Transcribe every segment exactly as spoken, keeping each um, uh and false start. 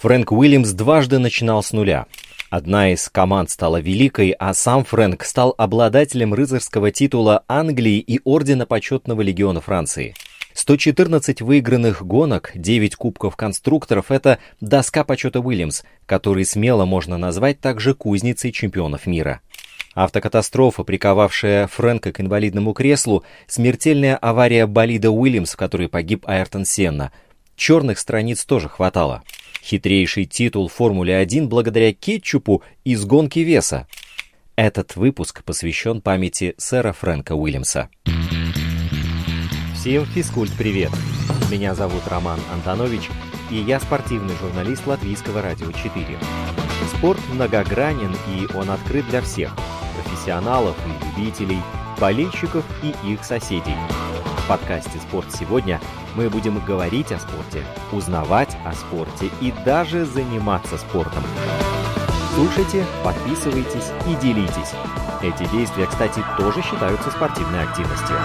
Фрэнк Уильямс дважды начинал с нуля. Одна из команд стала великой, а сам Фрэнк стал обладателем рыцарского титула Англии и ордена Почетного легиона Франции. сто четырнадцать выигранных гонок, девять кубков конструкторов – это доска почета Уильямс, который смело можно назвать также кузницей чемпионов мира. Автокатастрофа, приковавшая Фрэнка к инвалидному креслу, смертельная авария болида Уильямс, в которой погиб Айртон Сенна. Черных страниц тоже хватало. Хитрейший титул Формулы-один благодаря кетчупу из гонки веса. Этот выпуск посвящен памяти сэра Фрэнка Уильямса. Всем физкульт-привет! Меня зовут Роман Антонович, и я спортивный журналист Латвийского радио четыре. Спорт многогранен, и он открыт для всех – профессионалов и любителей, болельщиков и их соседей. В подкасте «Спорт сегодня» мы будем говорить о спорте, узнавать о спорте и даже заниматься спортом. Слушайте, подписывайтесь и делитесь. Эти действия, кстати, тоже считаются спортивной активностью.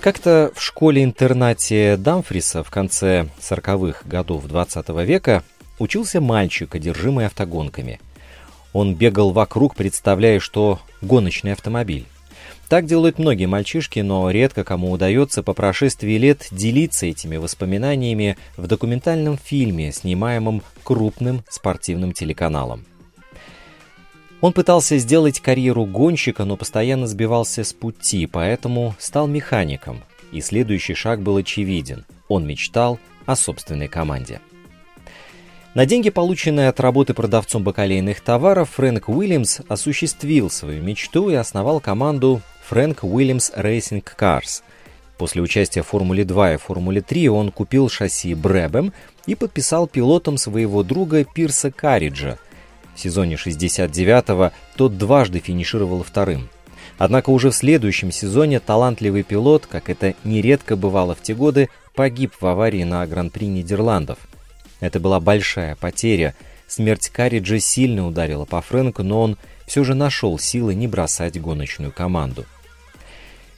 Как-то в школе-интернате Дамфриса в конце сороковых годов двадцатого века учился мальчик, одержимый автогонками. Он бегал вокруг, представляя, что гоночный автомобиль. Так делают многие мальчишки, но редко кому удается по прошествии лет делиться этими воспоминаниями в документальном фильме, снимаемом крупным спортивным телеканалом. Он пытался сделать карьеру гонщика, но постоянно сбивался с пути, поэтому стал механиком. И следующий шаг был очевиден. Он мечтал о собственной команде. На деньги, полученные от работы продавцом бакалейных товаров, Фрэнк Уильямс осуществил свою мечту и основал команду «Фрэнк Уильямс Рейсинг Карс». После участия в «Формуле-два» и «Формуле-три» он купил шасси «Брэбем» и подписал пилотом своего друга Пирса Карриджа. В сезоне шестьдесят девятого тот дважды финишировал вторым. Однако уже в следующем сезоне талантливый пилот, как это нередко бывало в те годы, погиб в аварии на Гран-при Нидерландов. Это была большая потеря. Смерть Карриджа сильно ударила по Фрэнку, но он все же нашел силы не бросать гоночную команду.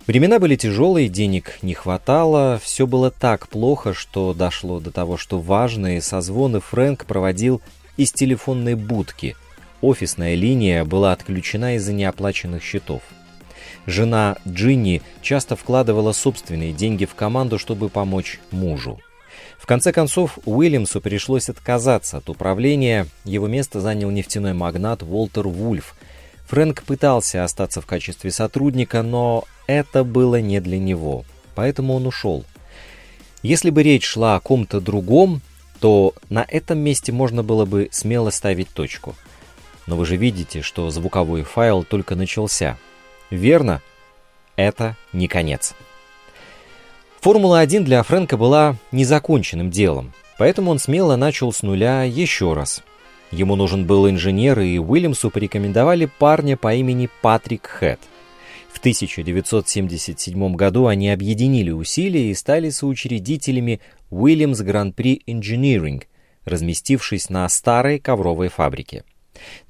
Времена были тяжелые, денег не хватало, все было так плохо, что дошло до того, что важные созвоны Фрэнк проводил из телефонной будки. Офисная линия была отключена из-за неоплаченных счетов. Жена Джинни часто вкладывала собственные деньги в команду, чтобы помочь мужу. В конце концов, Уильямсу пришлось отказаться от управления, его место занял нефтяной магнат Уолтер Вульф. Фрэнк пытался остаться в качестве сотрудника, но это было не для него, поэтому он ушел. Если бы речь шла о ком-то другом, то на этом месте можно было бы смело ставить точку. Но вы же видите, что звуковой файл только начался. Верно? Это не конец. «Формула-один» для Фрэнка была незаконченным делом, поэтому он смело начал с нуля еще раз. Ему нужен был инженер, и Уильямсу порекомендовали парня по имени Патрик Хэт. В тысяча девятьсот семьдесят седьмом году они объединили усилия и стали соучредителями «Уильямс Гран-при Инжиниринг», разместившись на старой ковровой фабрике.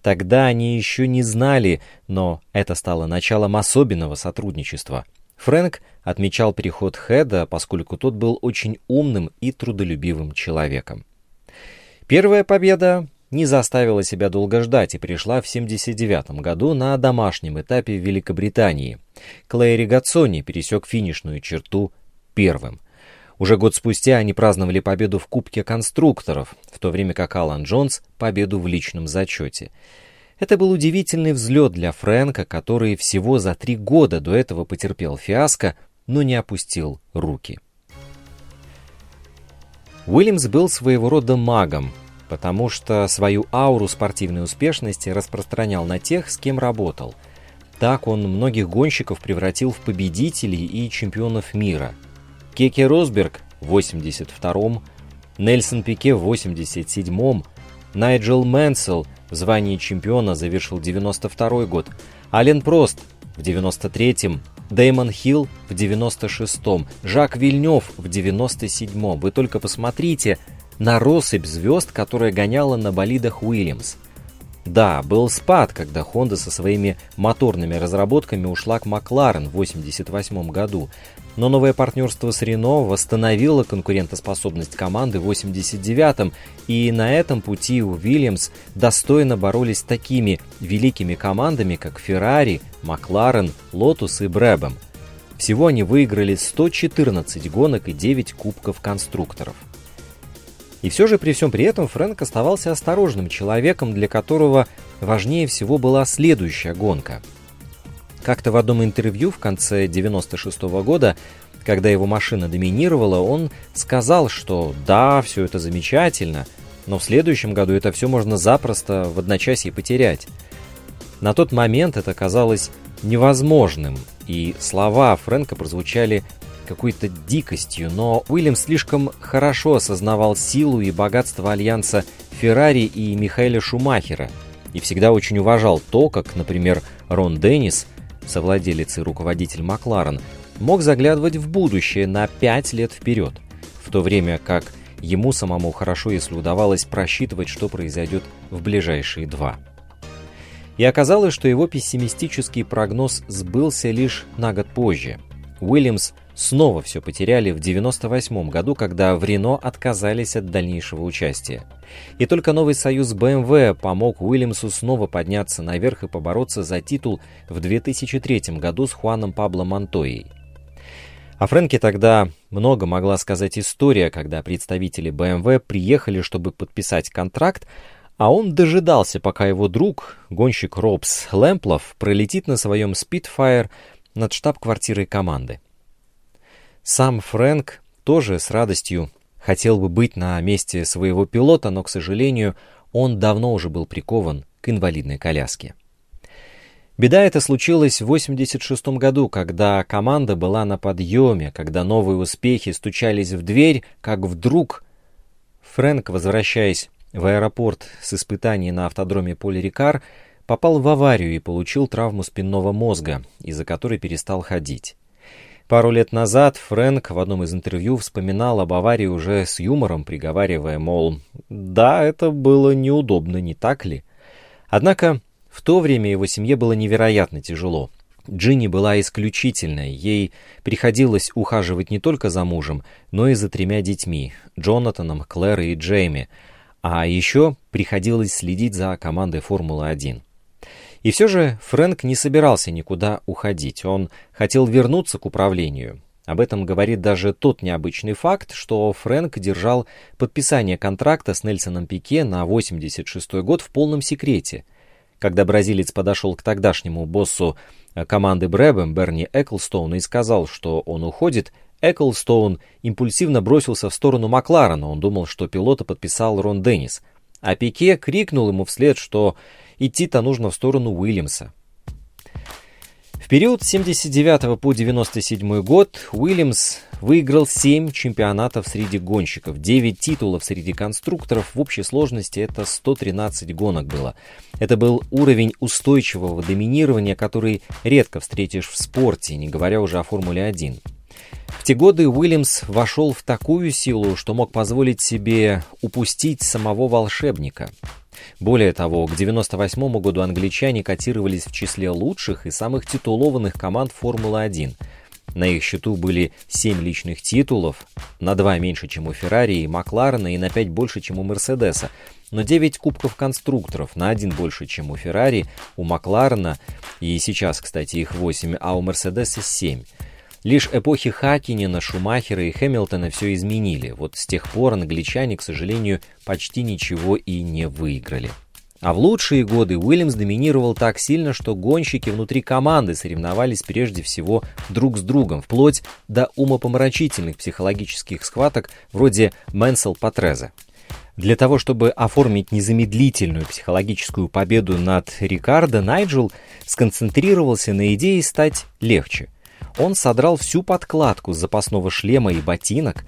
Тогда они еще не знали, но это стало началом особенного сотрудничества. Фрэнк отмечал переход Хэда, поскольку тот был очень умным и трудолюбивым человеком. Первая победа не заставила себя долго ждать и пришла в семьдесят девятом году на домашнем этапе в Великобритании. Клэй Регаццони пересек финишную черту первым. Уже год спустя они праздновали победу в Кубке конструкторов, в то время как Алан Джонс – победу в личном зачете. Это был удивительный взлет для Фрэнка, который всего за три года до этого потерпел фиаско, но не опустил руки. Уильямс был своего рода магом, потому что свою ауру спортивной успешности распространял на тех, с кем работал. Так он многих гонщиков превратил в победителей и чемпионов мира. Кеке Росберг в восемьдесят втором, Нельсон Пике в восемьдесят седьмом, Найджел Мэнселл в звании чемпиона завершил девяносто второй год, Ален Прост в девяносто третьем, Деймон Хилл в девяносто шестом, Жак Вильнёв в девяносто седьмом. Вы только посмотрите на россыпь звезд, которая гоняла на болидах Уильямс. Да, был спад, когда Honda со своими моторными разработками ушла к Макларен в восемьдесят восьмом году. Но новое партнерство с Renault восстановило конкурентоспособность команды в восемьдесят девятом, и на этом пути у Уильямс достойно боролись с такими великими командами, как Ferrari, Макларен, Лотус и Брэбем. Всего они выиграли сто четырнадцать гонок и девять кубков конструкторов. И все же при всем при этом Фрэнк оставался осторожным человеком, для которого важнее всего была следующая гонка. Как-то в одном интервью в конце девяносто шестого года, когда его машина доминировала, он сказал, что да, все это замечательно, но в следующем году это все можно запросто в одночасье потерять. На тот момент это казалось невозможным, и слова Фрэнка прозвучали какой-то дикостью, но Уильямс слишком хорошо осознавал силу и богатство альянса Феррари и Михаэля Шумахера и всегда очень уважал то, как, например, Рон Деннис, совладелец и руководитель Макларен, мог заглядывать в будущее на пять лет вперед, в то время как ему самому хорошо, если удавалось просчитывать, что произойдет в ближайшие два. И оказалось, что его пессимистический прогноз сбылся лишь на год позже. Уильямс снова все потеряли в девяносто восьмом году, когда в Рено отказались от дальнейшего участия. И только новый союз бэ эм вэ помог Уильямсу снова подняться наверх и побороться за титул в две тысячи третьем году с Хуаном Пабло Монтойей. О Фрэнке тогда много могла сказать история, когда представители бэ эм вэ приехали, чтобы подписать контракт, а он дожидался, пока его друг, гонщик Робс Лэмплов, пролетит на своем «Спитфайр» над штаб-квартирой команды. Сам Фрэнк тоже с радостью хотел бы быть на месте своего пилота, но, к сожалению, он давно уже был прикован к инвалидной коляске. Беда эта случилась в восемьдесят шестом году, когда команда была на подъеме, когда новые успехи стучались в дверь, как вдруг Фрэнк, возвращаясь в аэропорт с испытаний на автодроме Поль-Рикар, попал в аварию и получил травму спинного мозга, из-за которой перестал ходить. Пару лет назад Фрэнк в одном из интервью вспоминал об аварии уже с юмором, приговаривая, мол, да, это было неудобно, не так ли? Однако в то время его семье было невероятно тяжело. Джинни была исключительной, ей приходилось ухаживать не только за мужем, но и за тремя детьми – Джонатаном, Клэр и Джейми, а еще приходилось следить за командой «Формулы-один». И все же Фрэнк не собирался никуда уходить, он хотел вернуться к управлению. Об этом говорит даже тот необычный факт, что Фрэнк держал подписание контракта с Нельсоном Пике на восемьдесят шестой год в полном секрете. Когда бразилец подошел к тогдашнему боссу команды Брэбем Берни Эклстоуну и сказал, что он уходит, Эклстоун импульсивно бросился в сторону Макларена, он думал, что пилота подписал Рон Деннис. А Пике крикнул ему вслед, что идти-то нужно в сторону Уильямса. В период с семьдесят девятого по девяносто седьмой год Уильямс выиграл семь чемпионатов среди гонщиков, девять титулов среди конструкторов, в общей сложности это сто тринадцать гонок было. Это был уровень устойчивого доминирования, который редко встретишь в спорте, не говоря уже о Формуле-один. В те годы Уильямс вошел в такую силу, что мог позволить себе упустить самого волшебника. Более того, к девяносто восьмому году англичане котировались в числе лучших и самых титулованных команд Формулы-один. На их счету были семь личных титулов, на два меньше, чем у Феррари и Макларена, и на пять больше, чем у Мерседеса, но девять кубков конструкторов, на один больше, чем у Феррари, у Макларена, и сейчас, кстати, их восемь, а у Мерседеса семь. Лишь эпохи Хакинена, Шумахера и Хэмилтона все изменили. Вот с тех пор англичане, к сожалению, почти ничего и не выиграли. А в лучшие годы Уильямс доминировал так сильно, что гонщики внутри команды соревновались прежде всего друг с другом, вплоть до умопомрачительных психологических схваток вроде Мэнселл Патреза. Для того, чтобы оформить незамедлительную психологическую победу над Рикардо, Найджел сконцентрировался на идее стать легче. Он содрал всю подкладку с запасного шлема и ботинок,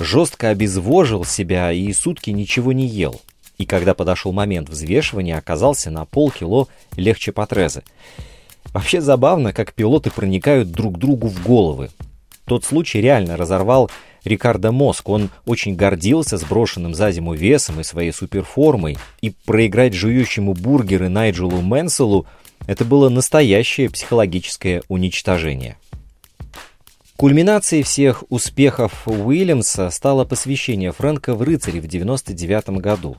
жестко обезвожил себя и сутки ничего не ел. И когда подошел момент взвешивания, оказался на полкило легче Патрезы. Вообще забавно, как пилоты проникают друг другу в головы. Тот случай реально разорвал Рикардо мозг. Он очень гордился сброшенным за зиму весом и своей суперформой. И проиграть жующему бургеры Найджелу Мэнселлу – это было настоящее психологическое уничтожение. Кульминацией всех успехов Уильямса стало посвящение Фрэнка в рыцари в девяносто девятом году.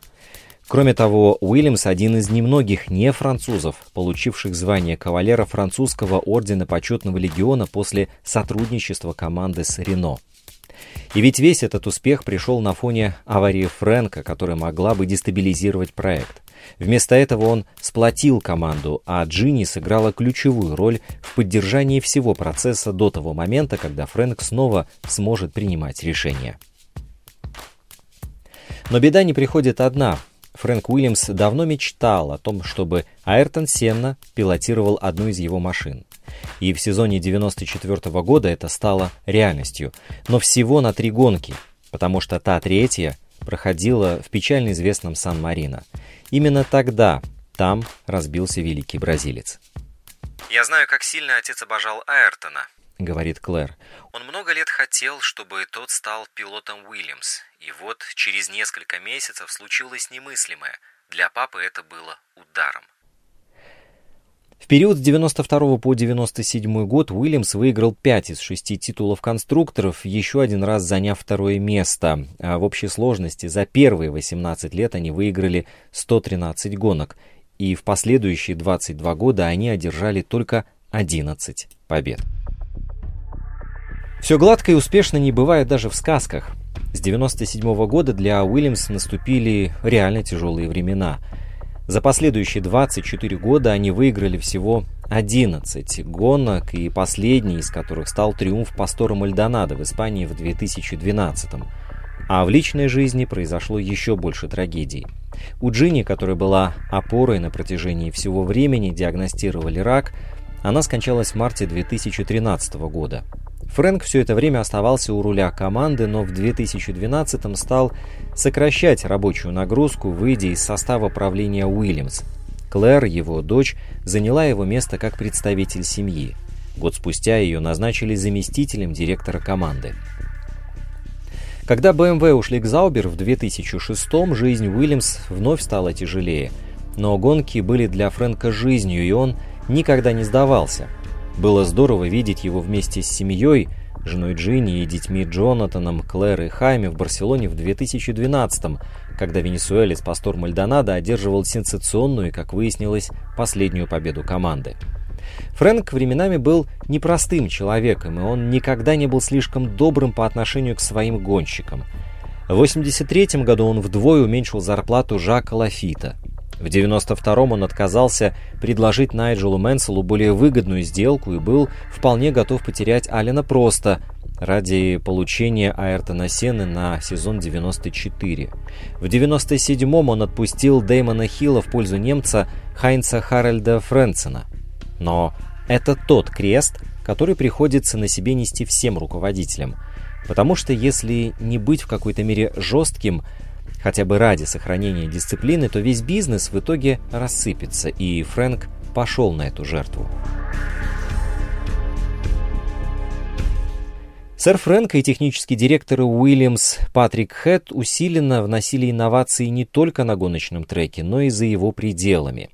Кроме того, Уильямс – один из немногих нефранцузов, получивших звание кавалера французского ордена почетного легиона после сотрудничества команды с Рено. И ведь весь этот успех пришел на фоне аварии Фрэнка, которая могла бы дестабилизировать проект. Вместо этого он сплотил команду, а Джинни сыграла ключевую роль в поддержании всего процесса до того момента, когда Фрэнк снова сможет принимать решения. Но беда не приходит одна. Фрэнк Уильямс давно мечтал о том, чтобы Айртон Сенна пилотировал одну из его машин. И в сезоне девяносто четвёртого года это стало реальностью. Но всего на три гонки, потому что та третья проходила в печально известном Сан-Марино. Именно тогда там разбился великий бразилец. «Я знаю, как сильно отец обожал Айртона», — говорит Клэр. «Он много лет хотел, чтобы тот стал пилотом Уильямс. И вот через несколько месяцев случилось немыслимое. Для папы это было ударом». В период с девяносто второго по девяносто седьмой год Уильямс выиграл пять из шести титулов конструкторов, еще один раз заняв второе место. А в общей сложности за первые восемнадцать лет они выиграли сто тринадцать гонок. И в последующие двадцать два года они одержали только одиннадцать побед. Все гладко и успешно не бывает даже в сказках. С девяносто седьмого года для Уильямс наступили реально тяжелые времена. За последующие двадцать четыре года они выиграли всего одиннадцать гонок, и последний из которых стал триумф Пастора Мальдонадо в Испании в две тысячи двенадцатом. А в личной жизни произошло еще больше трагедий. У Джинни, которая была опорой на протяжении всего времени, диагностировали рак. Она скончалась в марте две тысячи тринадцатого года. Фрэнк все это время оставался у руля команды, но в две тысячи двенадцатом стал сокращать рабочую нагрузку, выйдя из состава правления Уильямс. Клэр, его дочь, заняла его место как представитель семьи. Год спустя ее назначили заместителем директора команды. Когда бэ эм вэ ушли к Заубер в две тысячи шестом, жизнь Уильямс вновь стала тяжелее. Но гонки были для Фрэнка жизнью, и он никогда не сдавался. Было здорово видеть его вместе с семьей, женой Джинни и детьми Джонатаном, Клэр и Хайме в Барселоне в две тысячи двенадцатом, когда венесуэлец Пастор Мальдонадо одерживал сенсационную, как выяснилось, последнюю победу команды. Фрэнк временами был непростым человеком, и он никогда не был слишком добрым по отношению к своим гонщикам. В восемьдесят третьем году он вдвое уменьшил зарплату Жака Лафита. В девяносто втором он отказался предложить Найджелу Мэнселу более выгодную сделку и был вполне готов потерять Алана Проста ради получения Айртона Сенны на сезон девяносто четыре. В девяносто седьмом он отпустил Деймона Хилла в пользу немца Хайнца Харальда Френсена. Но это тот крест, который приходится на себе нести всем руководителям. Потому что если не быть в какой-то мере жестким, хотя бы ради сохранения дисциплины, то весь бизнес в итоге рассыпется, и Фрэнк пошел на эту жертву. Сэр Фрэнк и технический директор Уильямс Патрик Хэт усиленно вносили инновации не только на гоночном треке, но и за его пределами.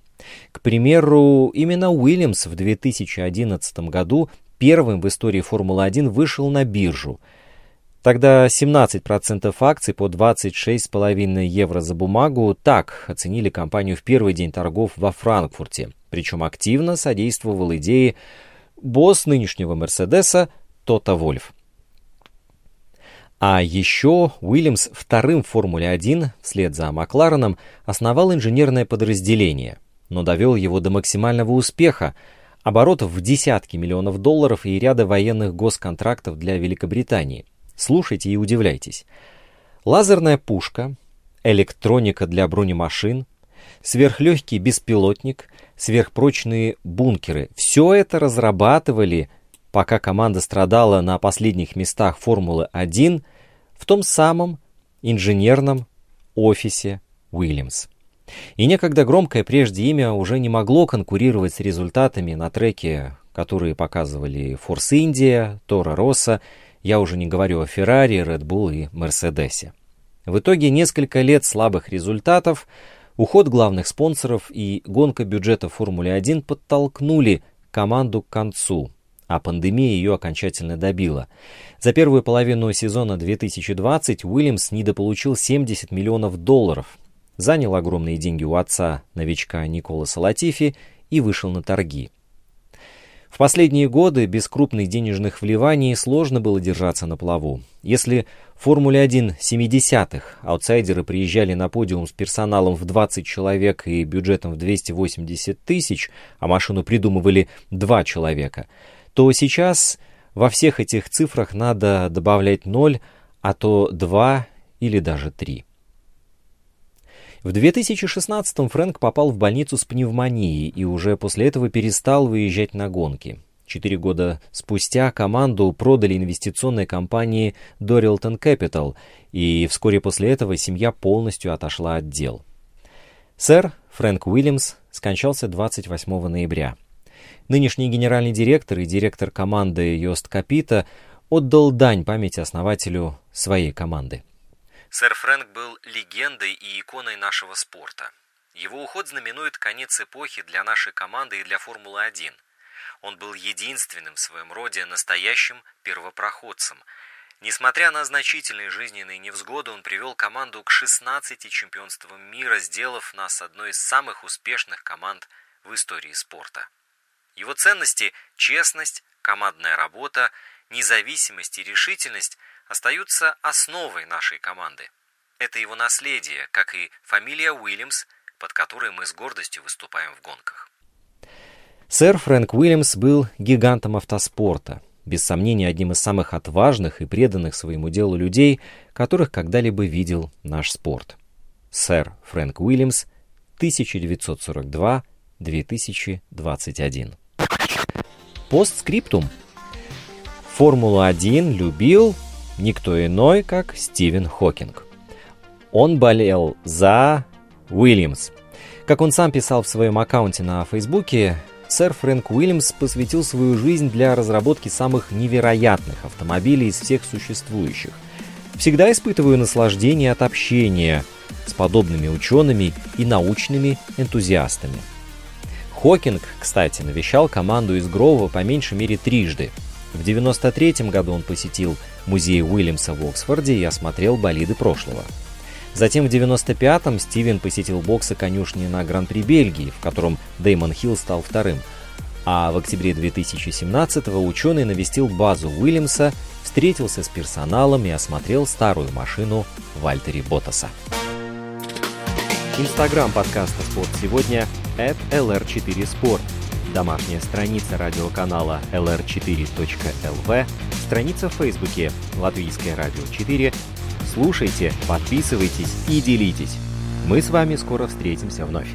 К примеру, именно Уильямс в две тысячи одиннадцатом году первым в истории Формулы-один вышел на биржу. Тогда семнадцать процентов акций по двадцать шесть целых пять десятых евро за бумагу, так оценили компанию в первый день торгов во Франкфурте. Причем активно содействовал идее босс нынешнего «Мерседеса» Тота Вольф. А еще Уильямс вторым в «Формуле-один» вслед за «Маклареном» основал инженерное подразделение, но довел его до максимального успеха, оборотов в десятки миллионов долларов и ряда военных госконтрактов для Великобритании. Слушайте и удивляйтесь. Лазерная пушка, электроника для бронемашин, сверхлегкий беспилотник, сверхпрочные бункеры. Все это разрабатывали, пока команда страдала на последних местах Формулы-один, в том самом инженерном офисе Уильямс. И некогда громкое прежде имя уже не могло конкурировать с результатами на треке, которые показывали Форс Индия, Торо Росса Я уже не говорю о Ferrari, Red Bull и Мерседесе. В итоге несколько лет слабых результатов, уход главных спонсоров и гонка бюджета в Формуле один подтолкнули команду к концу, а пандемия ее окончательно добила. За первую половину сезона две тысячи двадцатого Уильямс недополучил семьдесят миллионов долларов, занял огромные деньги у отца, новичка Николаса Латифи, и вышел на торги. В последние годы без крупных денежных вливаний сложно было держаться на плаву. Если в Формуле один семидесятых аутсайдеры приезжали на подиум с персоналом в двадцать человек и бюджетом в двести восемьдесят тысяч, а машину придумывали два человека, то сейчас во всех этих цифрах надо добавлять ноль, а то два или даже три. В две тысячи шестнадцатом Фрэнк попал в больницу с пневмонией и уже после этого перестал выезжать на гонки. Четыре года спустя команду продали инвестиционной компании Doralton Capital, и вскоре после этого семья полностью отошла от дел. Сэр Фрэнк Уильямс скончался двадцать восьмого ноября. Нынешний генеральный директор и директор команды Йост Капита отдал дань памяти основателю своей команды. Сэр Фрэнк был легендой и иконой нашего спорта. Его уход знаменует конец эпохи для нашей команды и для Формулы один. Он был единственным в своем роде настоящим первопроходцем. Несмотря на значительные жизненные невзгоды, он привел команду к шестнадцати чемпионствам мира, сделав нас одной из самых успешных команд в истории спорта. Его ценности – честность, командная работа, независимость и решительность – остаются основой нашей команды. Это его наследие, как и фамилия Уильямс, под которой мы с гордостью выступаем в гонках. Сэр Фрэнк Уильямс был гигантом автоспорта, без сомнения одним из самых отважных и преданных своему делу людей, которых когда-либо видел наш спорт. Сэр Фрэнк Уильямс, тысяча девятьсот сорок два — две тысячи двадцать один. Постскриптум. Формулу один любил никто иной, как Стивен Хокинг. Он болел за Уильямс. Как он сам писал в своем аккаунте на Фейсбуке, сэр Фрэнк Уильямс посвятил свою жизнь для разработки самых невероятных автомобилей из всех существующих. Всегда испытываю наслаждение от общения с подобными учеными и научными энтузиастами. Хокинг, кстати, навещал команду из Грова по меньшей мере трижды. В девяносто третьем году он посетил музей Уильямса в Оксфорде и осмотрел болиды прошлого. Затем в девяносто пятом Стивен посетил боксы конюшни на Гран-при Бельгии, в котором Деймон Хилл стал вторым. А в октябре две тысячи семнадцатого ученый навестил базу Уильямса, встретился с персоналом и осмотрел старую машину Вальтери Боттаса. Инстаграм подкаста «Спорт сегодня» эт эл эр четыре спорт. Домашняя страница радиоканала эл эр четыре точка эл ви, страница в Фейсбуке «Латвийское радио четыре». Слушайте, подписывайтесь и делитесь. Мы с вами скоро встретимся вновь.